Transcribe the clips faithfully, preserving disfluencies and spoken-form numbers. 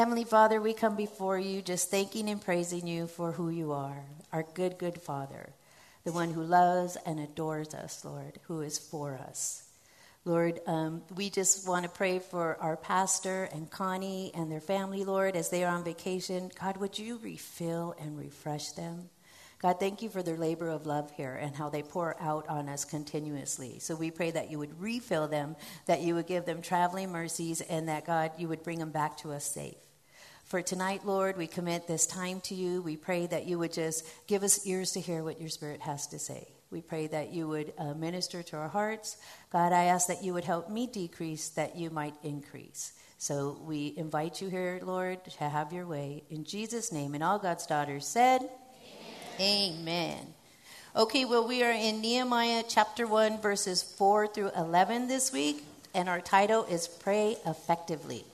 Heavenly Father, we come before you just thanking and praising you for who you are, our good, good Father, the one who loves and adores us, Lord, who is for us. Lord, um, we just want to pray for our pastor and Connie and their family, Lord, as they are on vacation. God, would you refill and refresh them? God, thank you for their labor of love here and how they pour out on us continuously. So we pray that you would refill them, that you would give them traveling mercies, and that, God, you would bring them back to us safe. For tonight, Lord, we commit this time to you. We pray that you would just give us ears to hear what your Spirit has to say. We pray that you would uh, minister to our hearts. God, I ask that you would help me decrease, that you might increase. So we invite you here, Lord, to have your way. In Jesus' name, and all God's daughters said, Amen. Amen. Okay, well, we are in Nehemiah chapter one, verses four through eleven this week, and our title is Pray Effectively.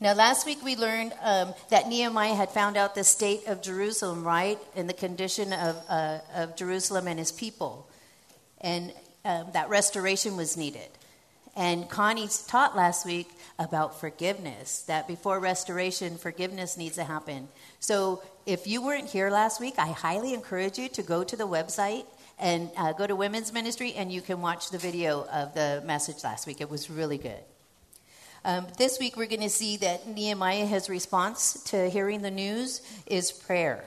Now, last week we learned um, that Nehemiah had found out the state of Jerusalem, right, and the condition of uh, of Jerusalem and his people, and um, that restoration was needed. And Connie taught last week about forgiveness, that before restoration, forgiveness needs to happen. So if you weren't here last week, I highly encourage you to go to the website and uh, go to Women's Ministry, and you can watch the video of the message last week. It was really good. Um, this week, we're going to see that Nehemiah, his response to hearing the news is prayer.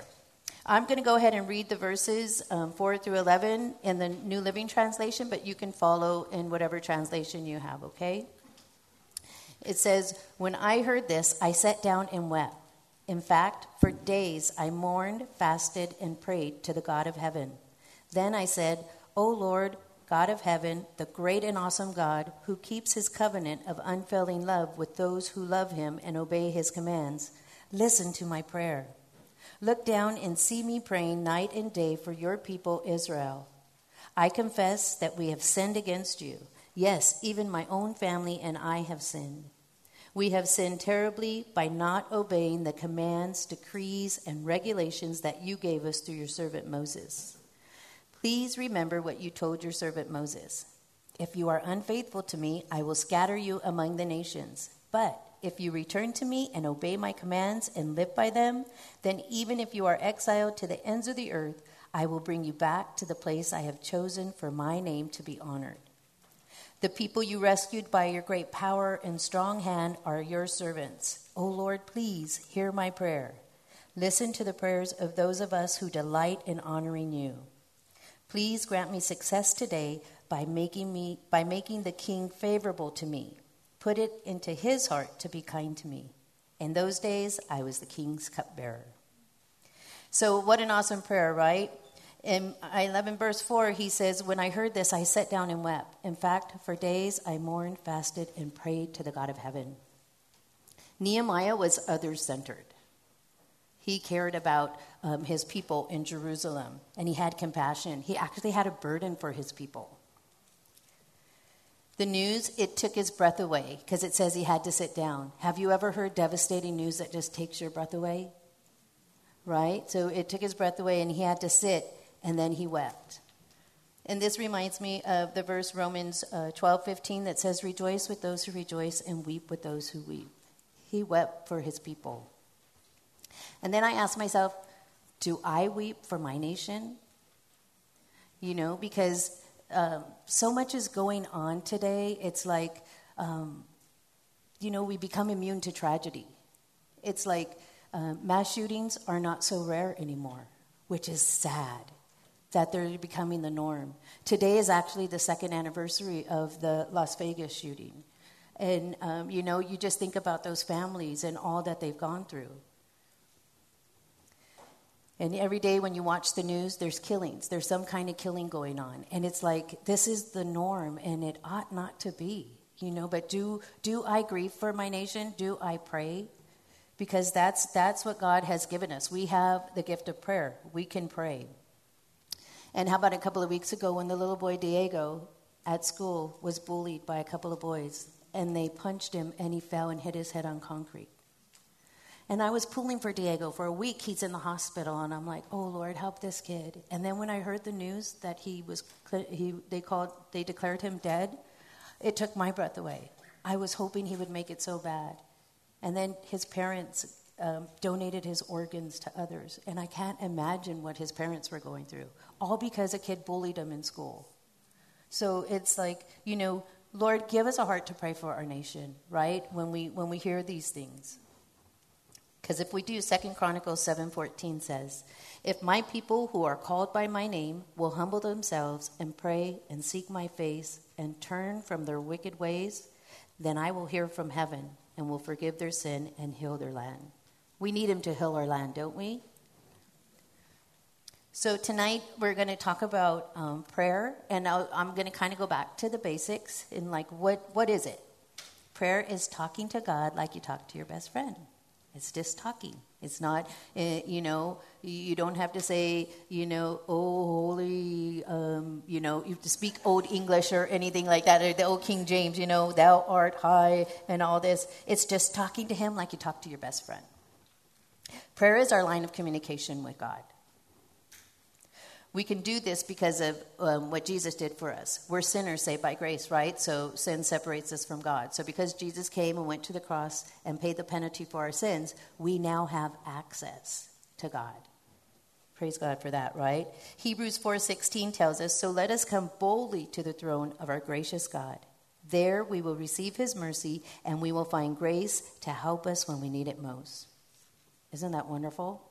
I'm going to go ahead and read the verses um, four through eleven in the New Living Translation, but you can follow in whatever translation you have, okay? It says, "When I heard this, I sat down and wept. In fact, for days I mourned, fasted, and prayed to the God of heaven. Then I said, 'O Lord, God of heaven, the great and awesome God who keeps his covenant of unfailing love with those who love him and obey his commands, listen to my prayer. Look down and see me praying night and day for your people Israel. I confess that we have sinned against you. Yes, even my own family and I have sinned. We have sinned terribly by not obeying the commands, decrees, and regulations that you gave us through your servant Moses. Please remember what you told your servant Moses. If you are unfaithful to me, I will scatter you among the nations. But if you return to me and obey my commands and live by them, then even if you are exiled to the ends of the earth, I will bring you back to the place I have chosen for my name to be honored. The people you rescued by your great power and strong hand are your servants. O Lord, please hear my prayer. Listen to the prayers of those of us who delight in honoring you. Please grant me success today by making me by making the king favorable to me. Put it into his heart to be kind to me. In those days, I was the king's cupbearer." So what an awesome prayer, right? In eleven verse four, he says, "When I heard this, I sat down and wept. In fact, for days I mourned, fasted, and prayed to the God of heaven." Nehemiah was other-centered. He cared about um, his people in Jerusalem, and he had compassion. He actually had a burden for his people. The news, it took his breath away, because it says he had to sit down. Have you ever heard devastating news that just takes your breath away? Right? So it took his breath away, and he had to sit, and then he wept. And this reminds me of the verse Romans uh, twelve fifteen that says, "Rejoice with those who rejoice and weep with those who weep." He wept for his people. And then I asked myself, do I weep for my nation? You know, because um, so much is going on today. It's like, um, you know, we become immune to tragedy. It's like um, mass shootings are not so rare anymore, which is sad that they're becoming the norm. Today is actually the second anniversary of the Las Vegas shooting. And, um, you know, you just think about those families and all that they've gone through. And every day when you watch the news, there's killings. There's some kind of killing going on. And it's like, this is the norm, and it ought not to be, you know. But do do I grieve for my nation? Do I pray? Because that's that's what God has given us. We have the gift of prayer. We can pray. And how about a couple of weeks ago when the little boy Diego at school was bullied by a couple of boys, and they punched him, and he fell and hit his head on concrete. And I was pulling for Diego. For a week, he's in the hospital, and I'm like, "Oh, Lord, help this kid." And then when I heard the news that he was, he they called, they declared him dead, it took my breath away. I was hoping he would make it so bad. And then his parents um, donated his organs to others. And I can't imagine what his parents were going through, all because a kid bullied him in school. So it's like, you know, Lord, give us a heart to pray for our nation, right? When we when we hear these things. Because if we do, Second Chronicles seven fourteen says, if my people who are called by my name will humble themselves and pray and seek my face and turn from their wicked ways, then I will hear from heaven and will forgive their sin and heal their land. We need him to heal our land, don't we? So tonight we're going to talk about um, prayer, and I'll, I'm going to kind of go back to the basics in like, what what is it? Prayer is talking to God like you talk to your best friend. It's just talking. It's not, uh, you know, you don't have to say, you know, oh, holy, um, you know, you have to speak Old English or anything like that, or the Old King James, you know, thou art high and all this. It's just talking to him like you talk to your best friend. Prayer is our line of communication with God. We can do this because of um, what Jesus did for us. We're sinners saved by grace, right? So sin separates us from God. So because Jesus came and went to the cross and paid the penalty for our sins, we now have access to God. Praise God for that, right? Hebrews four sixteen tells us, so let us come boldly to the throne of our gracious God. There we will receive his mercy, and we will find grace to help us when we need it most. Isn't that wonderful?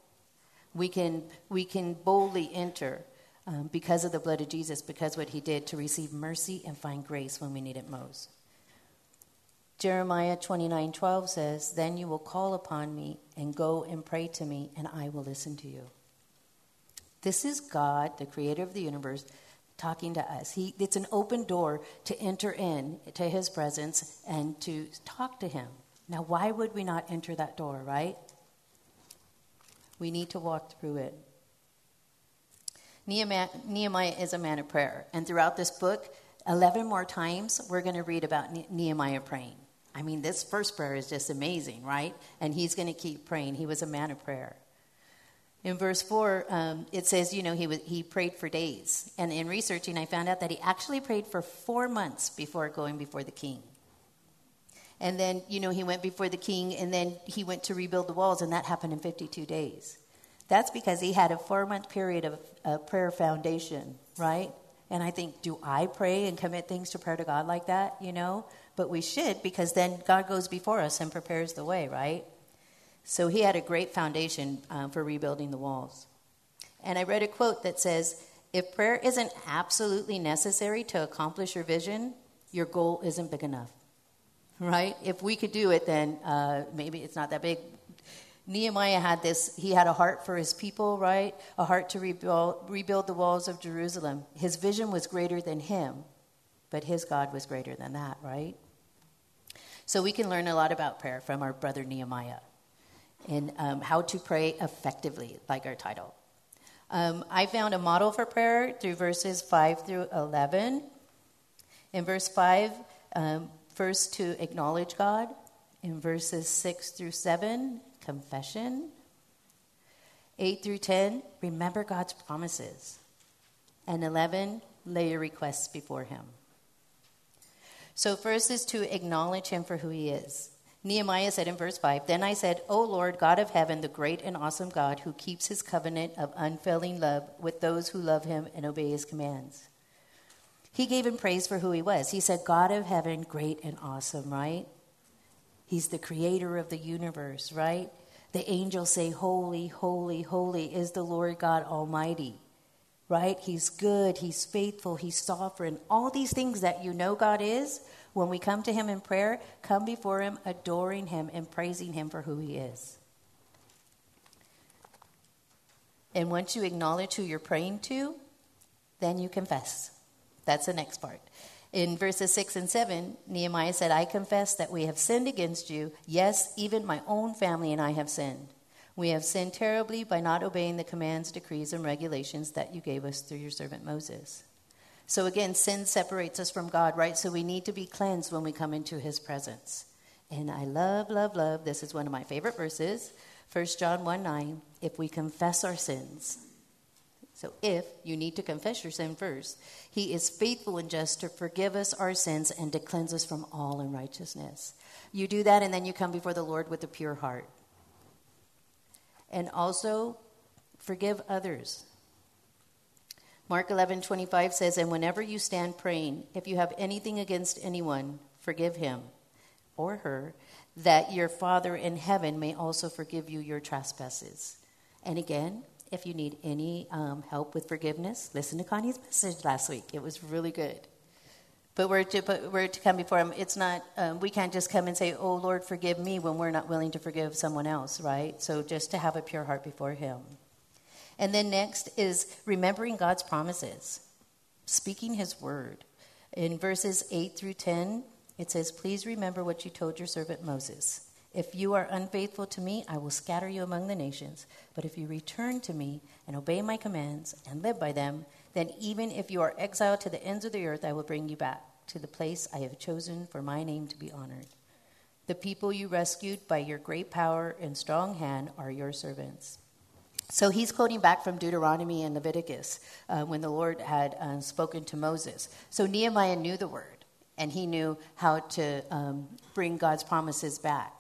We can, we can boldly enter. Um, because of the blood of Jesus, because what he did to receive mercy and find grace when we need it most. Jeremiah twenty-nine twelve says, then you will call upon me and go and pray to me, and I will listen to you. This is God, the creator of the universe, talking to us. He, it's an open door to enter in to his presence and to talk to him. Now, why would we not enter that door, right? We need to walk through it. Nehemiah, Nehemiah is a man of prayer. And throughout this book, eleven more times, we're going to read about ne- Nehemiah praying. I mean, this first prayer is just amazing, right? And he's going to keep praying. He was a man of prayer. In verse four, um, it says, you know, he was, he prayed for days. And in researching, I found out that he actually prayed for four months before going before the king. And then, you know, he went before the king, and then he went to rebuild the walls, and that happened in fifty-two days. That's because he had a four-month period of uh, prayer foundation, right? And I think, do I pray and commit things to prayer to God like that, you know? But we should, because then God goes before us and prepares the way, right? So he had a great foundation uh, for rebuilding the walls. And I read a quote that says, if prayer isn't absolutely necessary to accomplish your vision, your goal isn't big enough, right? If we could do it, then uh, maybe it's not that big. Nehemiah had this, he had a heart for his people, right? A heart to rebuild, rebuild the walls of Jerusalem. His vision was greater than him, but his God was greater than that, right? So we can learn a lot about prayer from our brother Nehemiah and um, how to pray effectively, like our title. Um, I found a model for prayer through verses five through eleven. In verse five, um, first to acknowledge God. In verses six through seven, confession. eight through ten, remember God's promises. And eleven, lay your requests before him. So first is to acknowledge him for who he is. Nehemiah said in verse five, then I said, O Lord, God of heaven, the great and awesome God who keeps his covenant of unfailing love with those who love him and obey his commands. He gave him praise for who he was. He said, God of heaven, great and awesome, right? He's the creator of the universe, right? The angels say, holy, holy, holy is the Lord God Almighty, right? He's good, he's faithful, he's sovereign. All these things that you know God is, when we come to him in prayer, come before him, adoring him and praising him for who he is. And once you acknowledge who you're praying to, then you confess. That's the next part. In verses six and seven, Nehemiah said, I confess that we have sinned against you. Yes, even my own family and I have sinned. We have sinned terribly by not obeying the commands, decrees, and regulations that you gave us through your servant Moses. So again, sin separates us from God, right? So we need to be cleansed when we come into his presence. And I love, love, love, this is one of my favorite verses, First John one nine, if we confess our sins, So if you need to confess your sin first, he is faithful and just to forgive us our sins and to cleanse us from all unrighteousness. You do that, and then you come before the Lord with a pure heart. And also, forgive others. Mark eleven twenty-five says, and whenever you stand praying, if you have anything against anyone, forgive him or her, that your Father in heaven may also forgive you your trespasses. And again, if you need any um, help with forgiveness, listen to Connie's message last week. It was really good. But we're to but we're to come before him. It's not um, we can't just come and say, "Oh Lord, forgive me," when we're not willing to forgive someone else, right? So just to have a pure heart before him. And then next is remembering God's promises, speaking his word. In verses eight through ten, it says, "Please remember what you told your servant Moses. If you are unfaithful to me, I will scatter you among the nations. But if you return to me and obey my commands and live by them, then even if you are exiled to the ends of the earth, I will bring you back to the place I have chosen for my name to be honored. The people you rescued by your great power and strong hand are your servants." So he's quoting back from Deuteronomy and Leviticus uh, when the Lord had uh, spoken to Moses. So Nehemiah knew the word, and he knew how to um, bring God's promises back.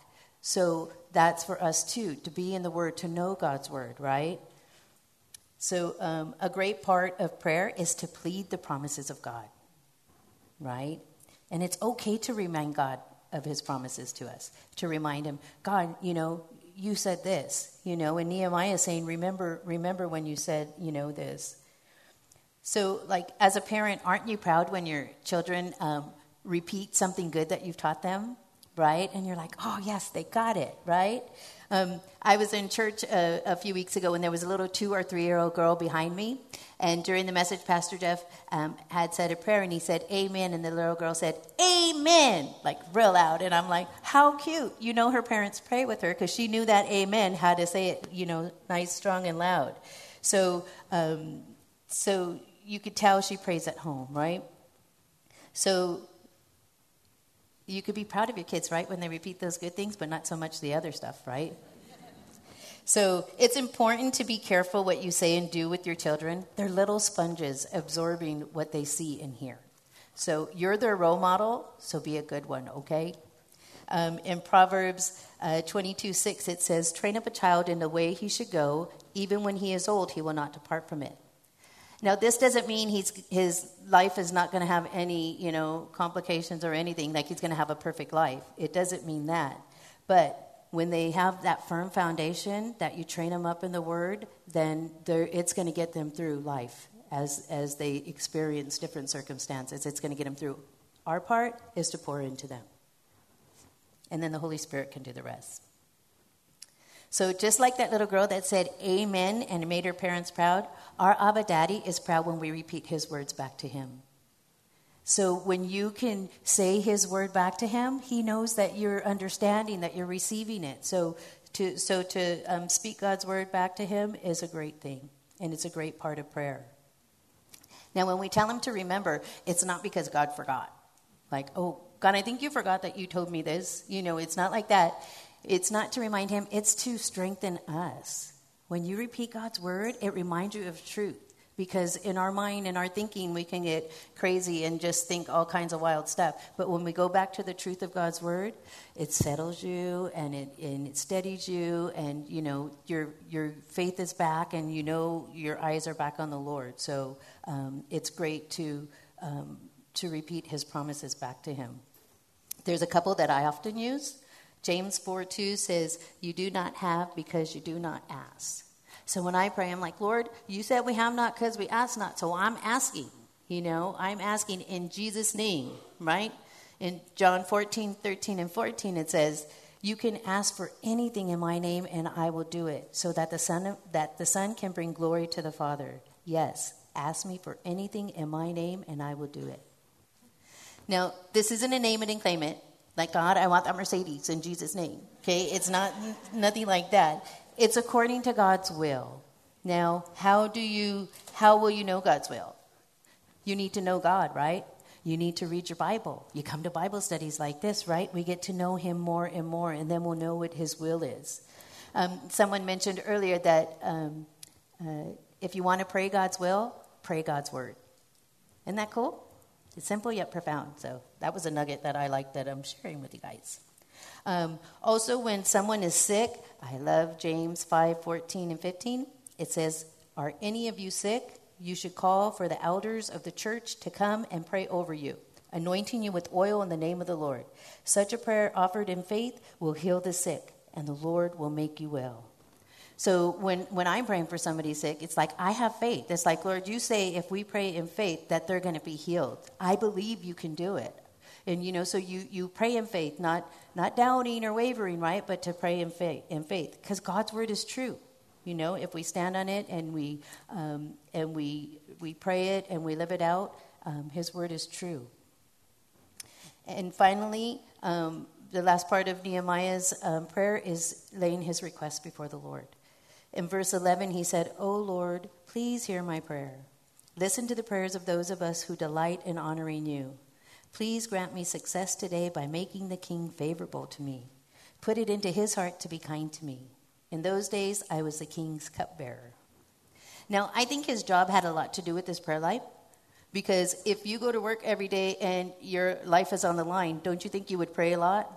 So that's for us, too, to be in the Word, to know God's Word, right? So um, a great part of prayer is to plead the promises of God, right? And it's okay to remind God of his promises to us, to remind him, God, you know, you said this, you know, and Nehemiah is saying, remember, remember when you said, you know, this. So, like, as a parent, aren't you proud when your children um, repeat something good that you've taught them? Right? And you're like, oh, yes, they got it, right? Um, I was in church a, a few weeks ago, and there was a little two- or three-year-old girl behind me. And during the message, Pastor Jeff um, had said a prayer, and he said, amen. And the little girl said, amen, like real loud. And I'm like, how cute. You know, her parents pray with her because she knew that amen, how to say it, you know, nice, strong, and loud. So, um, so you could tell she prays at home, right? So you could be proud of your kids, right, when they repeat those good things, but not so much the other stuff, right? So it's important to be careful what you say and do with your children. They're little sponges absorbing what they see and hear. So you're their role model, so be a good one, okay? Um, in Proverbs uh, twenty-two six, it says, train up a child in the way he should go. Even when he is old, he will not depart from it. Now, this doesn't mean he's, his life is not going to have any, you know, complications or anything, like he's going to have a perfect life. It doesn't mean that. But when they have that firm foundation that you train them up in the Word, then it's going to get them through life as, as they experience different circumstances. It's going to get them through. Our part is to pour into them. And then the Holy Spirit can do the rest. So just like that little girl that said amen and made her parents proud, our Abba Daddy is proud when we repeat his words back to him. So when you can say his word back to him, he knows that you're understanding, that you're receiving it. So to so to um, speak God's word back to him is a great thing, and it's a great part of prayer. Now, when we tell him to remember, it's not because God forgot. Like, oh, God, I think you forgot that you told me this. You know, it's not like that. It's not to remind him, it's to strengthen us. When you repeat God's word, it reminds you of truth. Because in our mind and our thinking, we can get crazy and just think all kinds of wild stuff. But when we go back to the truth of God's word, it settles you and it and it steadies you. And, you know, your your faith is back, and, you know, your eyes are back on the Lord. So um, it's great to um, to repeat his promises back to him. There's a couple that I often use. James four two says, you do not have because you do not ask. So when I pray, I'm like, Lord, you said we have not because we ask not. So I'm asking, you know, I'm asking in Jesus' name, right? In John fourteen thirteen and fourteen, it says, you can ask for anything in my name and I will do it, so that the Son, that the Son can bring glory to the Father. Yes, ask me for anything in my name and I will do it. Now, this isn't a name it and claim it. Like, God, I want that Mercedes in Jesus' name. Okay, it's not nothing like that. It's according to God's will. Now, how do you? How will you know God's will? You need to know God, right? You need to read your Bible. You come to Bible studies like this, right? We get to know him more and more, and then we'll know what his will is. Um, someone mentioned earlier that um, uh, If you want to pray God's will, pray God's word. Isn't that cool? It's simple yet profound. So that was a nugget that I like that I'm sharing with you guys. Um, also, when someone is sick, I love James five fourteen and fifteen. It says, "Are any of you sick? You should call for the elders of the church to come and pray over you, anointing you with oil in the name of the Lord. Such a prayer offered in faith will heal the sick, and the Lord will make you well." So when, when I'm praying for somebody sick, it's like I have faith. It's like, Lord, you say if we pray in faith that they're going to be healed. I believe you can do it. And, you know, so you, you pray in faith, not not doubting or wavering, right? But to pray in faith, in faith, because God's word is true. You know, if we stand on it and we um, and we we pray it and we live it out, um, his word is true. And finally, um, the last part of Nehemiah's um, prayer is laying his request before the Lord. In verse eleven, he said, "O Lord, please hear my prayer. Listen to the prayers of those of us who delight in honoring you. Please grant me success today by making the king favorable to me. Put it into his heart to be kind to me. In those days, I was the king's cupbearer." Now, I think his job had a lot to do with his prayer life, because if you go to work every day and your life is on the line, don't you think you would pray a lot?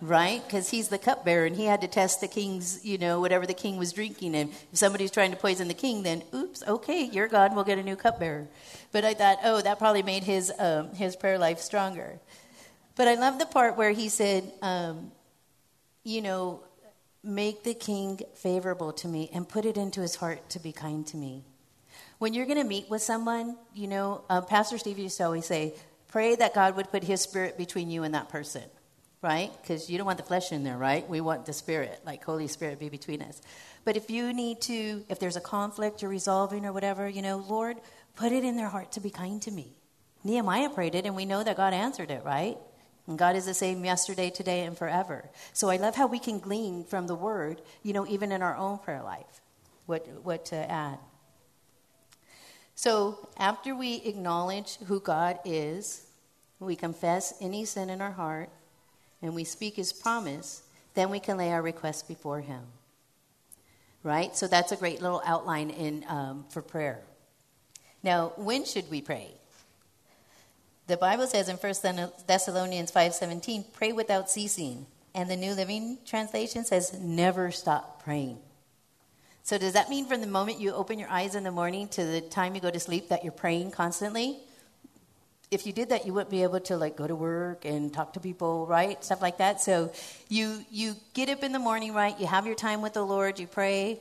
Right? Because he's the cupbearer, and he had to test the king's, you know, whatever the king was drinking. And if somebody's trying to poison the king, then, oops, okay, you're gone. We'll get a new cupbearer. But I thought, oh, that probably made his um, his prayer life stronger. But I love the part where he said, um, you know, make the king favorable to me and put it into his heart to be kind to me. When you're going to meet with someone, you know, uh, Pastor Steve used to always say, pray that God would put his spirit between you and that person. Right? Because you don't want the flesh in there, right? We want the spirit, like Holy Spirit be between us. But if you need to, if there's a conflict you're resolving or whatever, you know, Lord, put it in their heart to be kind to me. Nehemiah prayed it, and we know that God answered it, right? And God is the same yesterday, today, and forever. So I love how we can glean from the word, you know, even in our own prayer life, what what to add. So after we acknowledge who God is, we confess any sin in our heart, and we speak his promise, then we can lay our request before him. Right? So that's a great little outline in um, for prayer. Now, when should we pray? The Bible says in First Thessalonians five seventeen, pray without ceasing. And the New Living Translation says, never stop praying. So does that mean from the moment you open your eyes in the morning to the time you go to sleep that you're praying constantly? If you did that, you wouldn't be able to, like, go to work and talk to people, right? Stuff like that. So you you get up in the morning, right? You have your time with the Lord. You pray.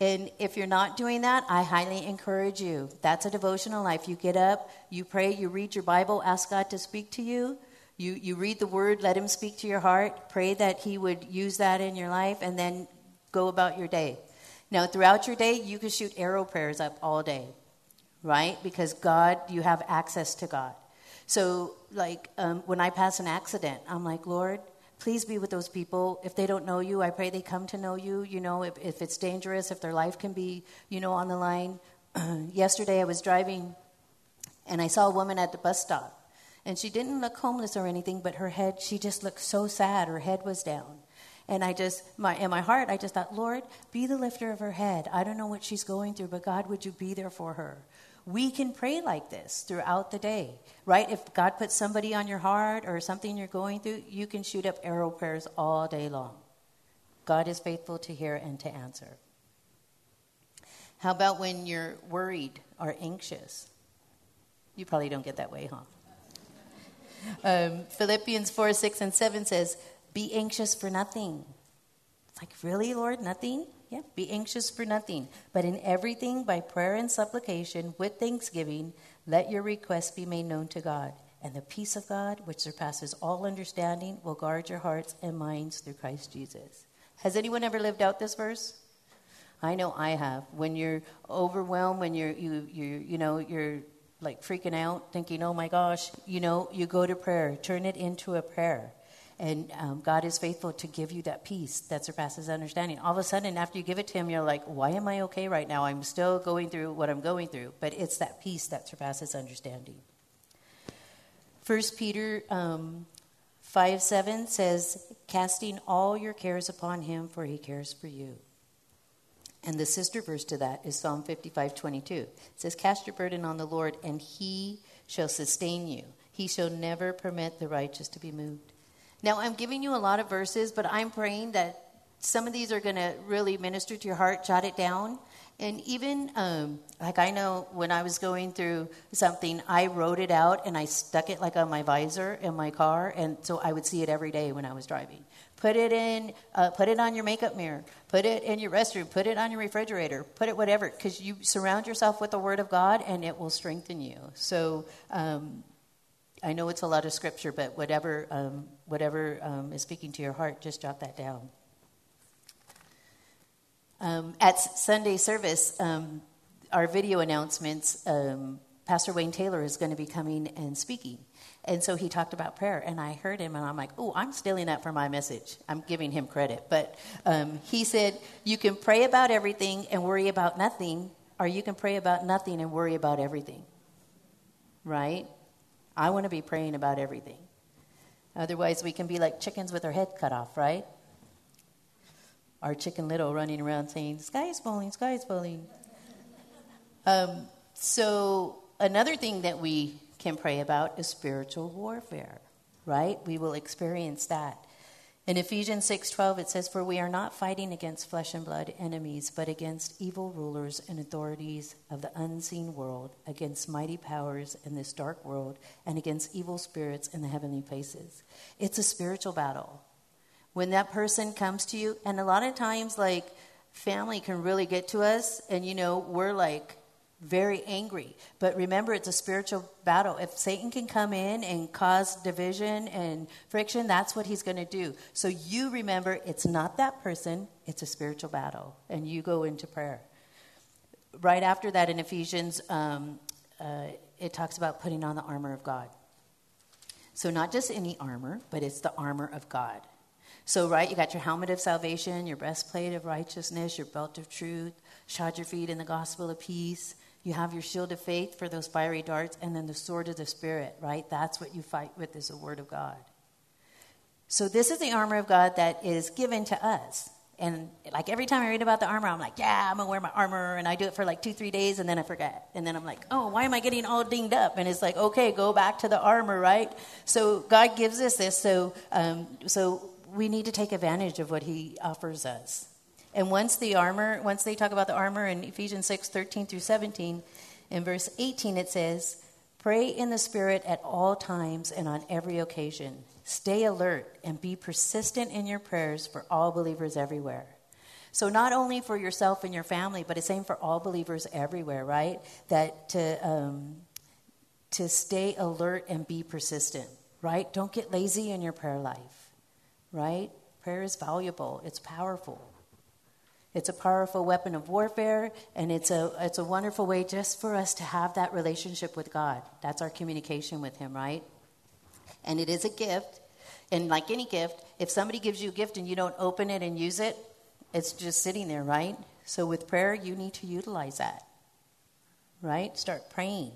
And if you're not doing that, I highly encourage you. That's a devotional life. You get up. You pray. You read your Bible. Ask God to speak to you. You, you read the word. Let him speak to your heart. Pray that he would use that in your life, and then go about your day. Now, throughout your day, you could shoot arrow prayers up all day. Right? Because God, you have access to God. So, like, um, when I pass an accident, I'm like, Lord, please be with those people. If they don't know you, I pray they come to know you. You know, if, if it's dangerous, if their life can be, you know, on the line. Yesterday I was driving, and I saw a woman at the bus stop. And she didn't look homeless or anything, but her head, she just looked so sad. Her head was down. And I just, my in my heart, I just thought, Lord, be the lifter of her head. I don't know what she's going through, but God, would you be there for her? We can pray like this throughout the day, right? If God puts somebody on your heart or something you're going through, you can shoot up arrow prayers all day long. God is faithful to hear and to answer. How about when you're worried or anxious? You probably don't get that way, huh? um, Philippians four, six, and seven says, be anxious for nothing. It's like, really, Lord, nothing? Yeah, be anxious for nothing, but in everything by prayer and supplication with thanksgiving, let your requests be made known to God. And the peace of God, which surpasses all understanding, will guard your hearts and minds through Christ Jesus. Has anyone ever lived out this verse? I know I have. When you're overwhelmed, when you're you you you know you're like freaking out, thinking, oh my gosh, you know, you go to prayer, turn it into a prayer. And um, God is faithful to give you that peace that surpasses understanding. All of a sudden, after you give it to him, you're like, why am I okay right now? I'm still going through what I'm going through. But it's that peace that surpasses understanding. First Peter um, five seven says, casting all your cares upon him, for he cares for you. And the sister verse to that is Psalm fifty-five twenty-two. It says, cast your burden on the Lord, and he shall sustain you. He shall never permit the righteous to be moved. Now, I'm giving you a lot of verses, but I'm praying that some of these are going to really minister to your heart. Jot it down. And even, um, like I know when I was going through something, I wrote it out, and I stuck it like on my visor in my car, and so I would see it every day when I was driving. Put it in, uh, put it on your makeup mirror. Put it in your restroom. Put it on your refrigerator. Put it whatever, because you surround yourself with the Word of God, and it will strengthen you. So um, I know it's a lot of scripture, but whatever, um, whatever um, is speaking to your heart, just jot that down. Um, at Sunday service, um, our video announcements, um, Pastor Wayne Taylor is going to be coming and speaking. And so he talked about prayer, and I heard him, and I'm like, oh, I'm stealing that for my message. I'm giving him credit. But um, he said, you can pray about everything and worry about nothing, or you can pray about nothing and worry about everything, right? I want to be praying about everything. Otherwise, we can be like chickens with our head cut off, right? Our Chicken Little running around saying, sky is falling, sky is falling. um, so another thing that we can pray about is spiritual warfare, right? We will experience that. In Ephesians six twelve, it says, for we are not fighting against flesh and blood enemies, but against evil rulers and authorities of the unseen world, against mighty powers in this dark world, and against evil spirits in the heavenly places. It's a spiritual battle. When that person comes to you, and a lot of times, like, family can really get to us, and, you know, we're, like, very angry. But remember, it's a spiritual battle. If Satan can come in and cause division and friction, that's what he's going to do. So you remember, it's not that person. It's a spiritual battle, and you go into prayer. Right after that, in Ephesians, um, uh, it talks about putting on the armor of God. So not just any armor, but it's the armor of God. So, right, you got your helmet of salvation, your breastplate of righteousness, your belt of truth, shod your feet in the gospel of peace. You have your shield of faith for those fiery darts, and then the sword of the Spirit, right? That's what you fight with, is the Word of God. So this is the armor of God that is given to us. And, like, every time I read about the armor, I'm like, yeah, I'm going to wear my armor. And I do it for, like, two, three days, and then I forget. And then I'm like, oh, why am I getting all dinged up? And it's like, okay, go back to the armor, right? So God gives us this. So, um, so... we need to take advantage of what he offers us. And once the armor, once they talk about the armor in Ephesians six thirteen through seventeen, in verse eighteen it says, pray in the Spirit at all times and on every occasion. Stay alert and be persistent in your prayers for all believers everywhere. So not only for yourself and your family, but it's saying for all believers everywhere, right? That to um, to stay alert and be persistent, right? Don't get lazy in your prayer life. Right? Prayer is valuable. It's powerful. It's a powerful weapon of warfare, and it's a it's a wonderful way just for us to have that relationship with God. That's our communication with him, right? And it is a gift. And like any gift, if somebody gives you a gift and you don't open it and use it, it's just sitting there, right? So with prayer, you need to utilize that, right? Start praying.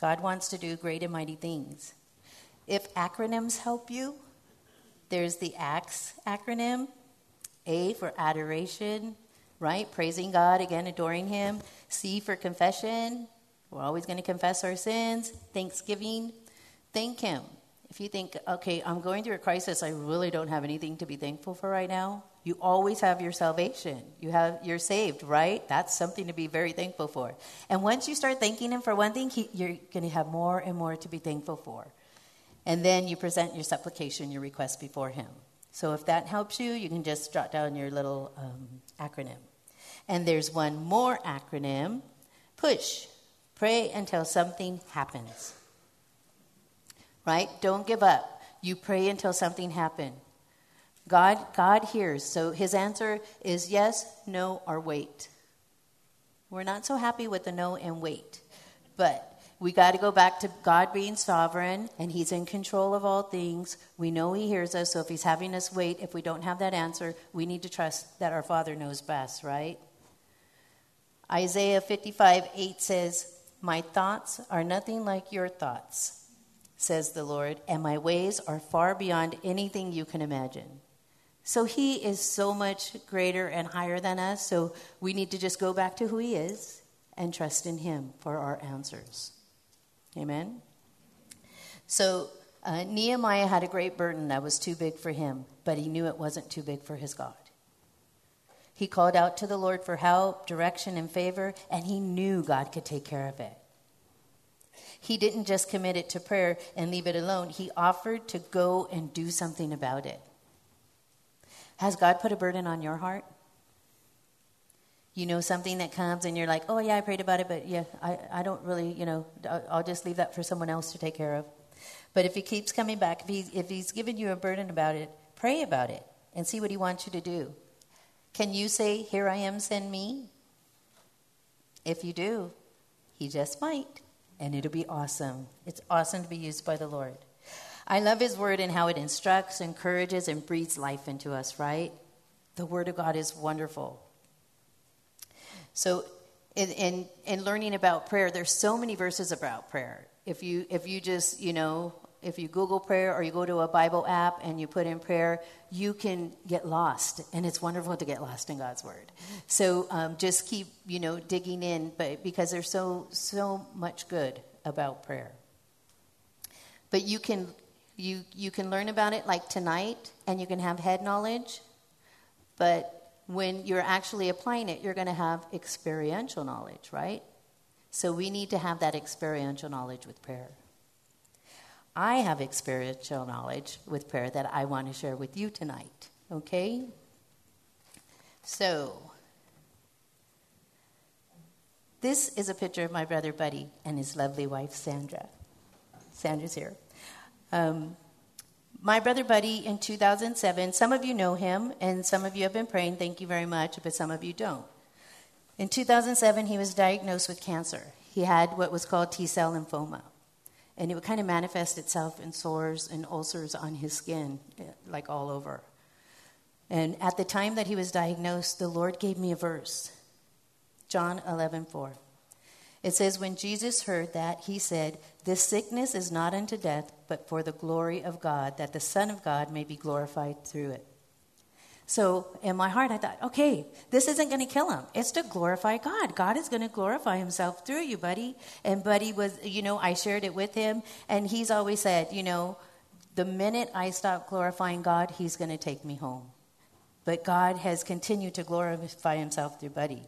God wants to do great and mighty things. If acronyms help you, there's the ACTS acronym, A for adoration, right? Praising God, again, adoring him. C for confession. We're always going to confess our sins. Thanksgiving, thank him. If you think, okay, I'm going through a crisis, I really don't have anything to be thankful for right now. You always have your salvation. You have, you're saved, right? That's something to be very thankful for. And once you start thanking him for one thing, he, you're going to have more and more to be thankful for. And then you present your supplication, your request before him. So if that helps you, you can just jot down your little um, acronym. And there's one more acronym, PUSH, pray until something happens. Right? Don't give up. You pray until something happens. God, God hears. So his answer is yes, no, or wait. We're not so happy with the no and wait, but we got to go back to God being sovereign, and he's in control of all things. We know he hears us, so if he's having us wait, if we don't have that answer, we need to trust that our Father knows best, right? Isaiah fifty-five eight says, my thoughts are nothing like your thoughts, says the Lord, and my ways are far beyond anything you can imagine. So he is so much greater and higher than us. So we need to just go back to who he is and trust in him for our answers. Amen. So uh, Nehemiah had a great burden that was too big for him, but he knew it wasn't too big for his God. He called out to the Lord for help, direction, and favor, and he knew God could take care of it. He didn't just commit it to prayer and leave it alone. He offered to go and do something about it. Has God put a burden on your heart? You know, something that comes and you're like, oh, yeah, I prayed about it, but yeah, I, I don't really, you know, I'll just leave that for someone else to take care of. But if he keeps coming back, if, he, if he's given you a burden about it, pray about it and see what he wants you to do. Can you say, here I am, send me? If you do, he just might, and it'll be awesome. It's awesome to be used by the Lord. I love his word and how it instructs, encourages, and breathes life into us, right? The word of God is wonderful. So in, in, in learning about prayer, there's so many verses about prayer. If you if you just, you know, if you Google prayer or you go to a Bible app and you put in prayer, you can get lost. And it's wonderful to get lost in God's word. So um, just keep, you know, digging in, but because there's so, so much good about prayer. But you can you you can learn about it like tonight, and you can have head knowledge. But when you're actually applying it, you're going to have experiential knowledge, right? So we need to have that experiential knowledge with prayer. I have experiential knowledge with prayer that I want to share with you tonight, okay? So, this is a picture of my brother Buddy and his lovely wife, Sandra. Sandra's here. Um, my brother Buddy in two thousand seven, some of you know him, and some of you have been praying, thank you very much, but some of you don't. In two thousand seven, he was diagnosed with cancer. He had what was called T-cell lymphoma. And it would kind of manifest itself in sores and ulcers on his skin, like all over. And at the time that he was diagnosed, the Lord gave me a verse, John eleven four. It says, when Jesus heard that, he said, this sickness is not unto death, but for the glory of God, that the Son of God may be glorified through it. So in my heart, I thought, okay, this isn't going to kill him. It's to glorify God. God is going to glorify himself through you, Buddy. And Buddy was, you know, I shared it with him. And he's always said, you know, the minute I stop glorifying God, he's going to take me home. But God has continued to glorify himself through Buddy.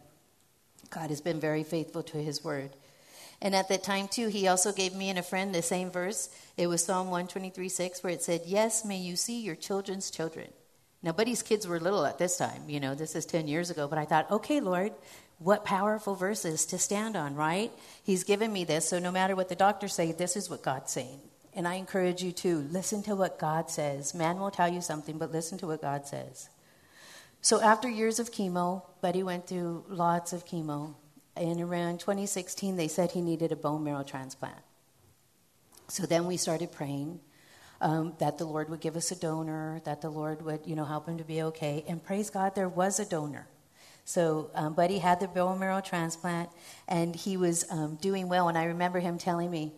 God has been very faithful to his word. And at that time, too, he also gave me and a friend the same verse. It was Psalm one twenty-three six, where it said, yes, may you see your children's children. Now, Buddy's kids were little at this time. You know, this is ten years ago. But I thought, okay, Lord, what powerful verses to stand on, right? He's given me this. So no matter what the doctors say, this is what God's saying. And I encourage you to listen to what God says. Man will tell you something, but listen to what God says. So after years of chemo, Buddy went through lots of chemo. And around twenty sixteen, they said he needed a bone marrow transplant. So then we started praying. Um, that the Lord would give us a donor, that the Lord would, you know, help him to be okay. And praise God, there was a donor. So um, Buddy had the bone marrow transplant, and he was um, doing well. And I remember him telling me,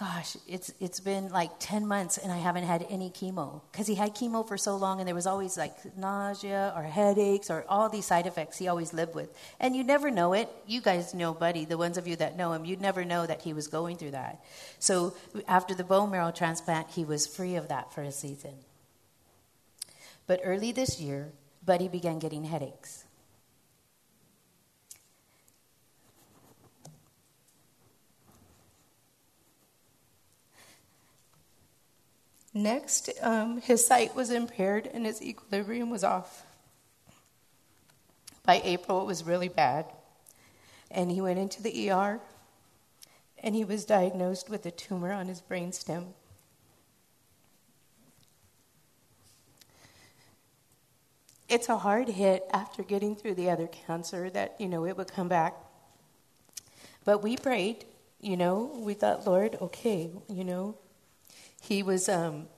gosh, it's it's been like ten months, and I haven't had any chemo. Because he had chemo for so long, and there was always like nausea or headaches or all these side effects he always lived with. And you never know it. You guys know Buddy, the ones of you that know him, you'd never know that he was going through that. So after the bone marrow transplant, he was free of that for a season. But early this year, Buddy began getting headaches. Next, um, his sight was impaired and his equilibrium was off. By April, it was really bad. And he went into the E R, and he was diagnosed with a tumor on his brainstem. It's a hard hit after getting through the other cancer that, you know, it would come back. But we prayed, you know, we thought, Lord, okay, you know, He was um,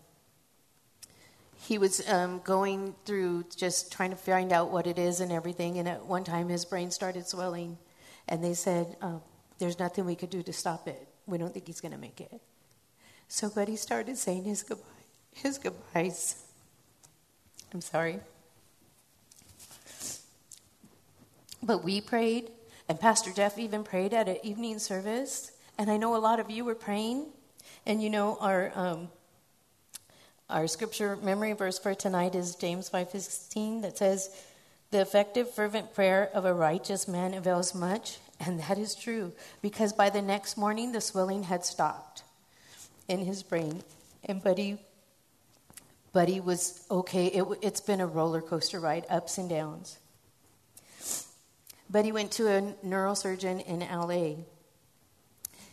he was um, going through just trying to find out what it is and everything. And at one time, his brain started swelling. And they said, oh, there's nothing we could do to stop it. We don't think he's going to make it. So Buddy started saying his goodbye, his goodbyes. I'm sorry. But we prayed, and Pastor Jeff even prayed at an evening service. And I know a lot of you were praying. And you know, our um, our scripture memory verse for tonight is James five sixteen that says, the effective fervent prayer of a righteous man avails much. And that is true, because by the next morning, the swelling had stopped in his brain. And Buddy, Buddy was okay. It, it's been a roller coaster ride, ups and downs. Buddy went to a neurosurgeon in L A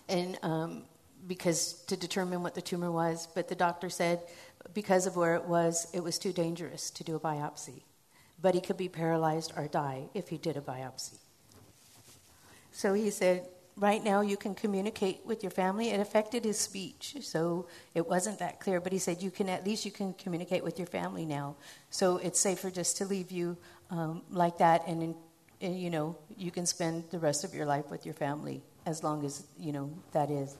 and um, because to determine what the tumor was, but the doctor said because of where it was, it was too dangerous to do a biopsy. Buddy could be paralyzed or die if he did a biopsy. So he said, right now you can communicate with your family. It affected his speech, so it wasn't that clear. But he said, you can at least you can communicate with your family now. So it's safer just to leave you um, like that, and, and you know you can spend the rest of your life with your family as long as you know that is.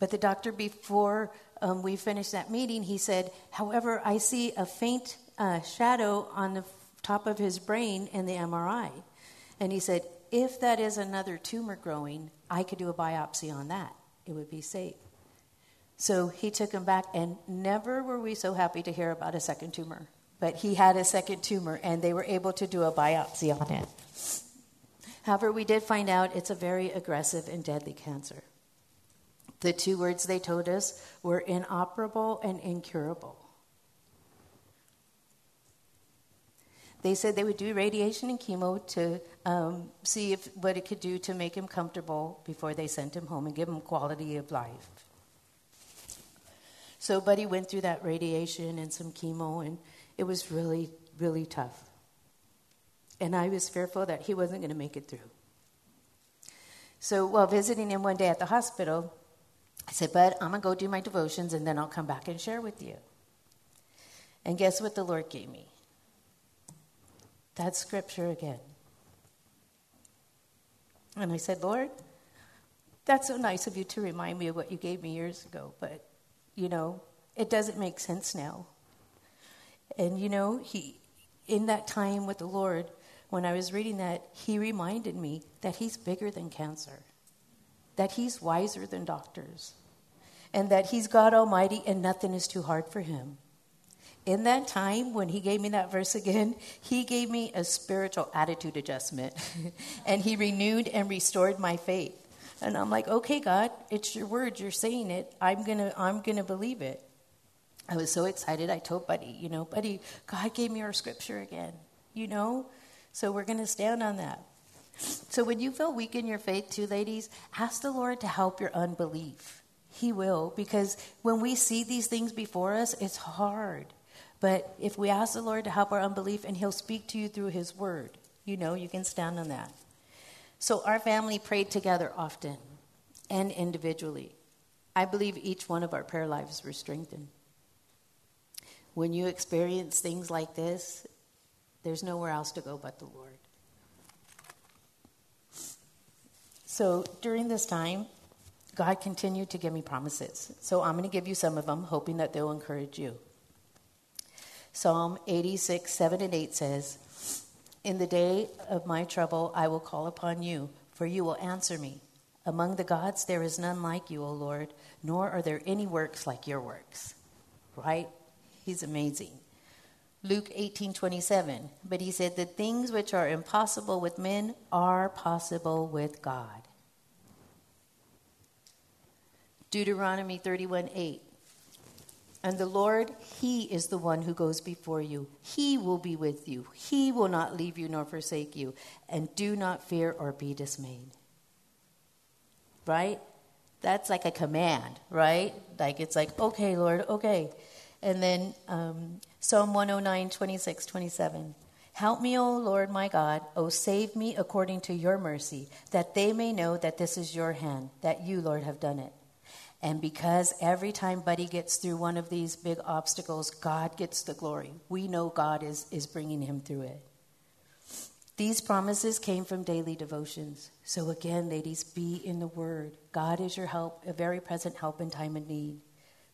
But the doctor, before um, we finished that meeting, he said, however, I see a faint uh, shadow on the f- top of his brain in the M R I, and he said, if that is another tumor growing, I could do a biopsy on that. It would be safe. So he took him back, and never were we so happy to hear about a second tumor. But he had a second tumor, and they were able to do a biopsy on it. However, we did find out it's a very aggressive and deadly cancer. The two words they told us were inoperable and incurable. They said they would do radiation and chemo to um, see if what it could do to make him comfortable before they sent him home and give him quality of life. So Buddy went through that radiation and some chemo, and it was really, really tough. And I was fearful that he wasn't going to make it through. So while visiting him one day at the hospital, I said, Bud, I'm going to go do my devotions, and then I'll come back and share with you. And guess what the Lord gave me? That's scripture again. And I said, Lord, that's so nice of you to remind me of what you gave me years ago, but, you know, it doesn't make sense now. And, you know, he, in that time with the Lord, when I was reading that, he reminded me that he's bigger than cancer, that he's wiser than doctors, and that he's God Almighty and nothing is too hard for him. In that time, when he gave me that verse again, he gave me a spiritual attitude adjustment. And he renewed and restored my faith. And I'm like, okay, God, it's your word. You're saying it. I'm going to I'm gonna believe it. I was so excited. I told Buddy, you know, Buddy, God gave me our scripture again, you know. So we're going to stand on that. So when you feel weak in your faith too, ladies, ask the Lord to help your unbelief. He will, because when we see these things before us, it's hard. But if we ask the Lord to help our unbelief, and he'll speak to you through his word, you know, you can stand on that. So our family prayed together often and individually. I believe each one of our prayer lives were strengthened. When you experience things like this, there's nowhere else to go but the Lord. So during this time, God continued to give me promises. So I'm going to give you some of them, hoping that they'll encourage you. Psalm eighty-six, seven and eight says, in the day of my trouble, I will call upon you, for you will answer me. Among the gods, there is none like you, O Lord, nor are there any works like your works. Right? He's amazing. Luke eighteen, twenty-seven, but he said, the things which are impossible with men are possible with God. Deuteronomy thirty-one, eight. And the Lord, he is the one who goes before you. He will be with you. He will not leave you nor forsake you. And do not fear or be dismayed. Right? That's like a command, right? Like it's like, okay, Lord, okay. And then um, Psalm one oh nine, twenty-six, twenty-seven. Help me, O Lord, my God. O save me according to your mercy, that they may know that this is your hand, that you, Lord, have done it. And because every time Buddy gets through one of these big obstacles, God gets the glory. We know God is, is bringing him through it. These promises came from daily devotions. So again, ladies, be in the word. God is your help, a very present help in time of need.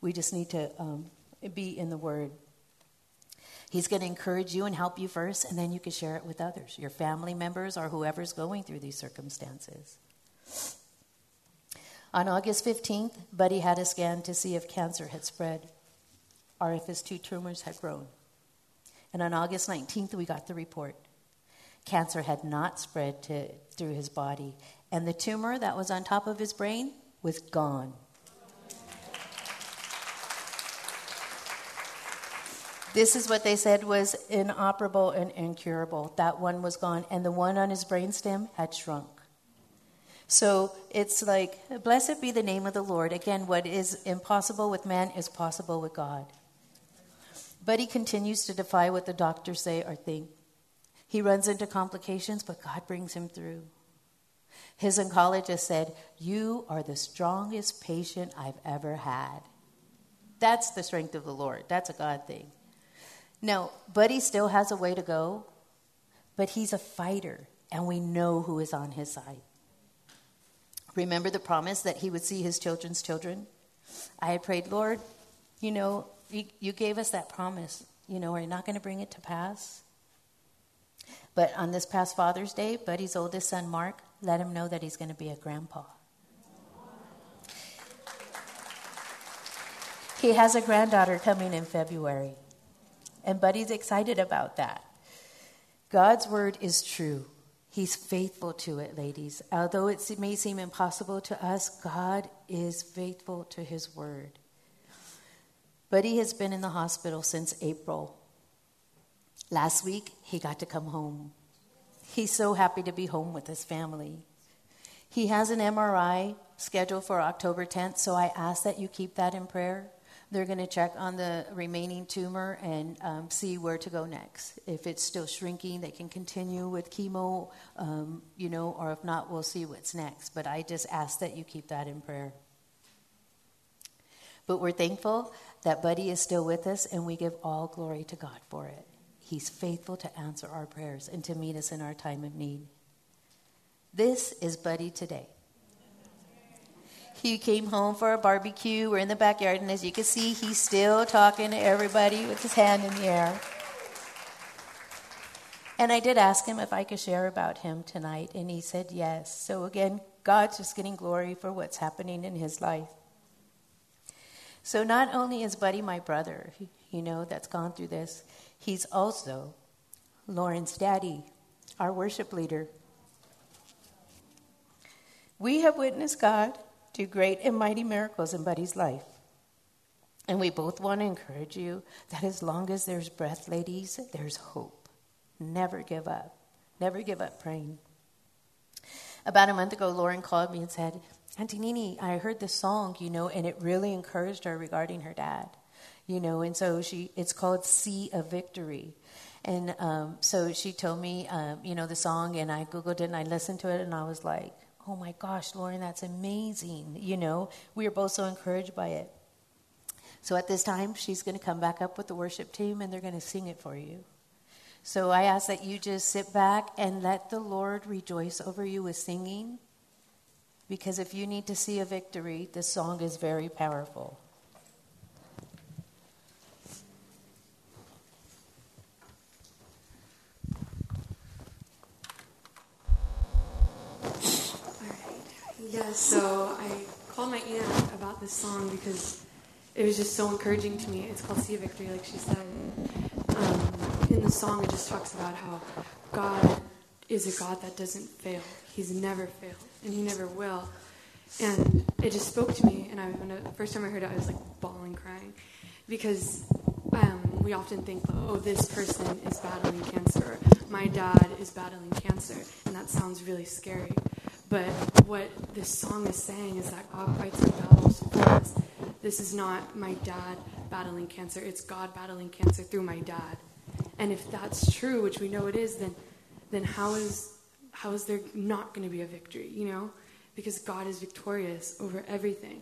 We just need to um, be in the word. He's going to encourage you and help you first, and then you can share it with others, your family members or whoever's going through these circumstances. On August fifteenth, Buddy had a scan to see if cancer had spread or if his two tumors had grown. And on August nineteenth, we got the report. Cancer had not spread to, through his body, and the tumor that was on top of his brain was gone. This is what they said was inoperable and incurable. That one was gone, and the one on his brainstem had shrunk. So it's like, blessed be the name of the Lord. Again, what is impossible with man is possible with God. But he continues to defy what the doctors say or think. He runs into complications, but God brings him through. His oncologist said, "You are the strongest patient I've ever had." That's the strength of the Lord. That's a God thing. Now, Buddy still has a way to go, but he's a fighter, and we know who is on his side. Remember the promise that he would see his children's children? I had prayed, "Lord, you know, you, you gave us that promise. You know, are you not going to bring it to pass?" But on this past Father's Day, Buddy's oldest son, Mark, let him know that he's going to be a grandpa. He has a granddaughter coming in February. And Buddy's excited about that. God's word is true. He's faithful to it, ladies. Although it may seem impossible to us, God is faithful to his word. Buddy has been in the hospital since April. Last week, he got to come home. He's so happy to be home with his family. He has an M R I scheduled for October tenth, so I ask that you keep that in prayer. They're going to check on the remaining tumor and um, see where to go next. If it's still shrinking, they can continue with chemo, um, you know, or if not, we'll see what's next. But I just ask that you keep that in prayer. But we're thankful that Buddy is still with us, and we give all glory to God for it. He's faithful to answer our prayers and to meet us in our time of need. This is Buddy today. He came home for a barbecue. We're in the backyard, and as you can see, he's still talking to everybody with his hand in the air. And I did ask him if I could share about him tonight, and he said yes. So again, God's just getting glory for what's happening in his life. So not only is Buddy my brother, you know, that's gone through this, he's also Lauren's daddy, our worship leader. We have witnessed God do great and mighty miracles in Buddy's life. And we both want to encourage you that as long as there's breath, ladies, there's hope. Never give up. Never give up praying. About a month ago, Lauren called me and said, "Auntie Nene, I heard this song, you know, and it really encouraged her regarding her dad. You know, and so she, it's called See A Victory." And um, so she told me, um, you know, the song, and I Googled it, and I listened to it, and I was like, "Oh my gosh, Lauren, that's amazing." You know, we were both so encouraged by it. So at this time, she's going to come back up with the worship team, and they're going to sing it for you. So I ask that you just sit back and let the Lord rejoice over you with singing, because if you need to see a victory, this song is very powerful. Yeah, so I called my aunt about this song because it was just so encouraging to me. It's called See a Victory, like she said. Um, in the song, it just talks about how God is a God that doesn't fail. He's never failed, and he never will. And it just spoke to me, and I when the first time I heard it, I was like bawling, crying, because um, we often think, oh, this person is battling cancer. My dad is battling cancer, and that sounds really scary. But what this song is saying is that God fights our battles for us. This is not my dad battling cancer. It's God battling cancer through my dad. And if that's true, which we know it is, then then how is how is there not going to be a victory, you know? Because God is victorious over everything.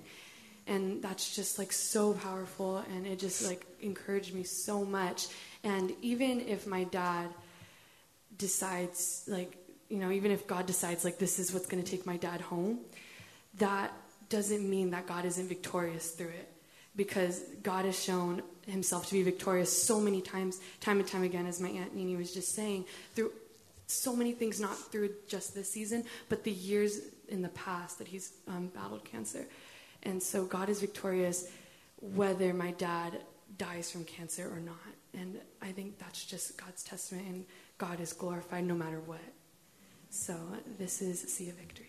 And that's just, like, so powerful, and it just, like, encouraged me so much. And even if my dad decides, like, you know, even if God decides, like, this is what's going to take my dad home, that doesn't mean that God isn't victorious through it, because God has shown himself to be victorious so many times, time and time again, as my Aunt Nene was just saying, through so many things, not through just this season, but the years in the past that he's um, battled cancer. And so God is victorious whether my dad dies from cancer or not. And I think that's just God's testament, and God is glorified no matter what. So this is See A Victory.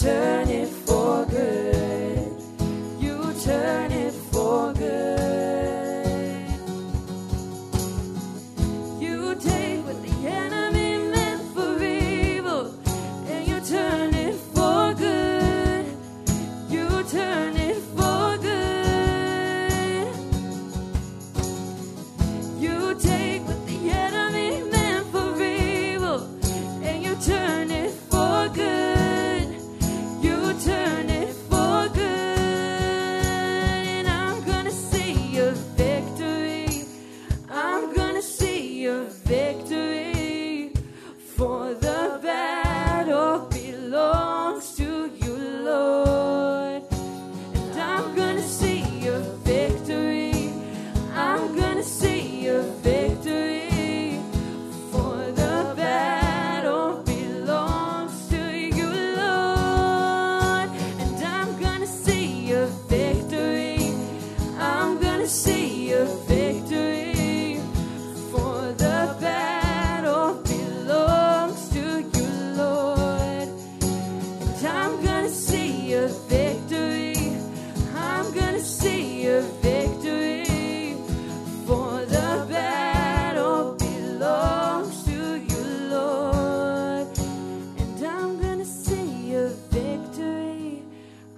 Turn it for good. You a victory. I'm gonna see a victory. For the battle belongs to you, Lord. And I'm gonna see a victory.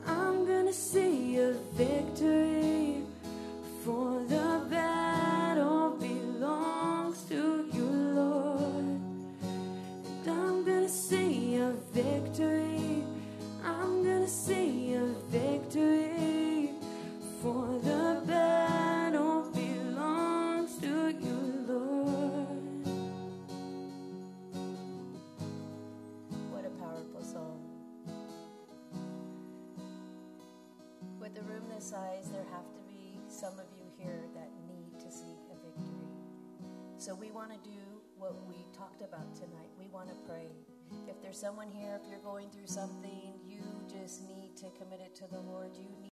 I'm gonna see a victory. For the battle belongs to you, Lord. And I'm gonna see a victory. I'm gonna see a victory, for the battle belongs to you, Lord. What a powerful song. With a room this size, there have to be some of you here that need to seek a victory. So we want to do what we talked about tonight. We want to pray. If there's someone here, if you're going through something, you just need to commit it to the Lord. You need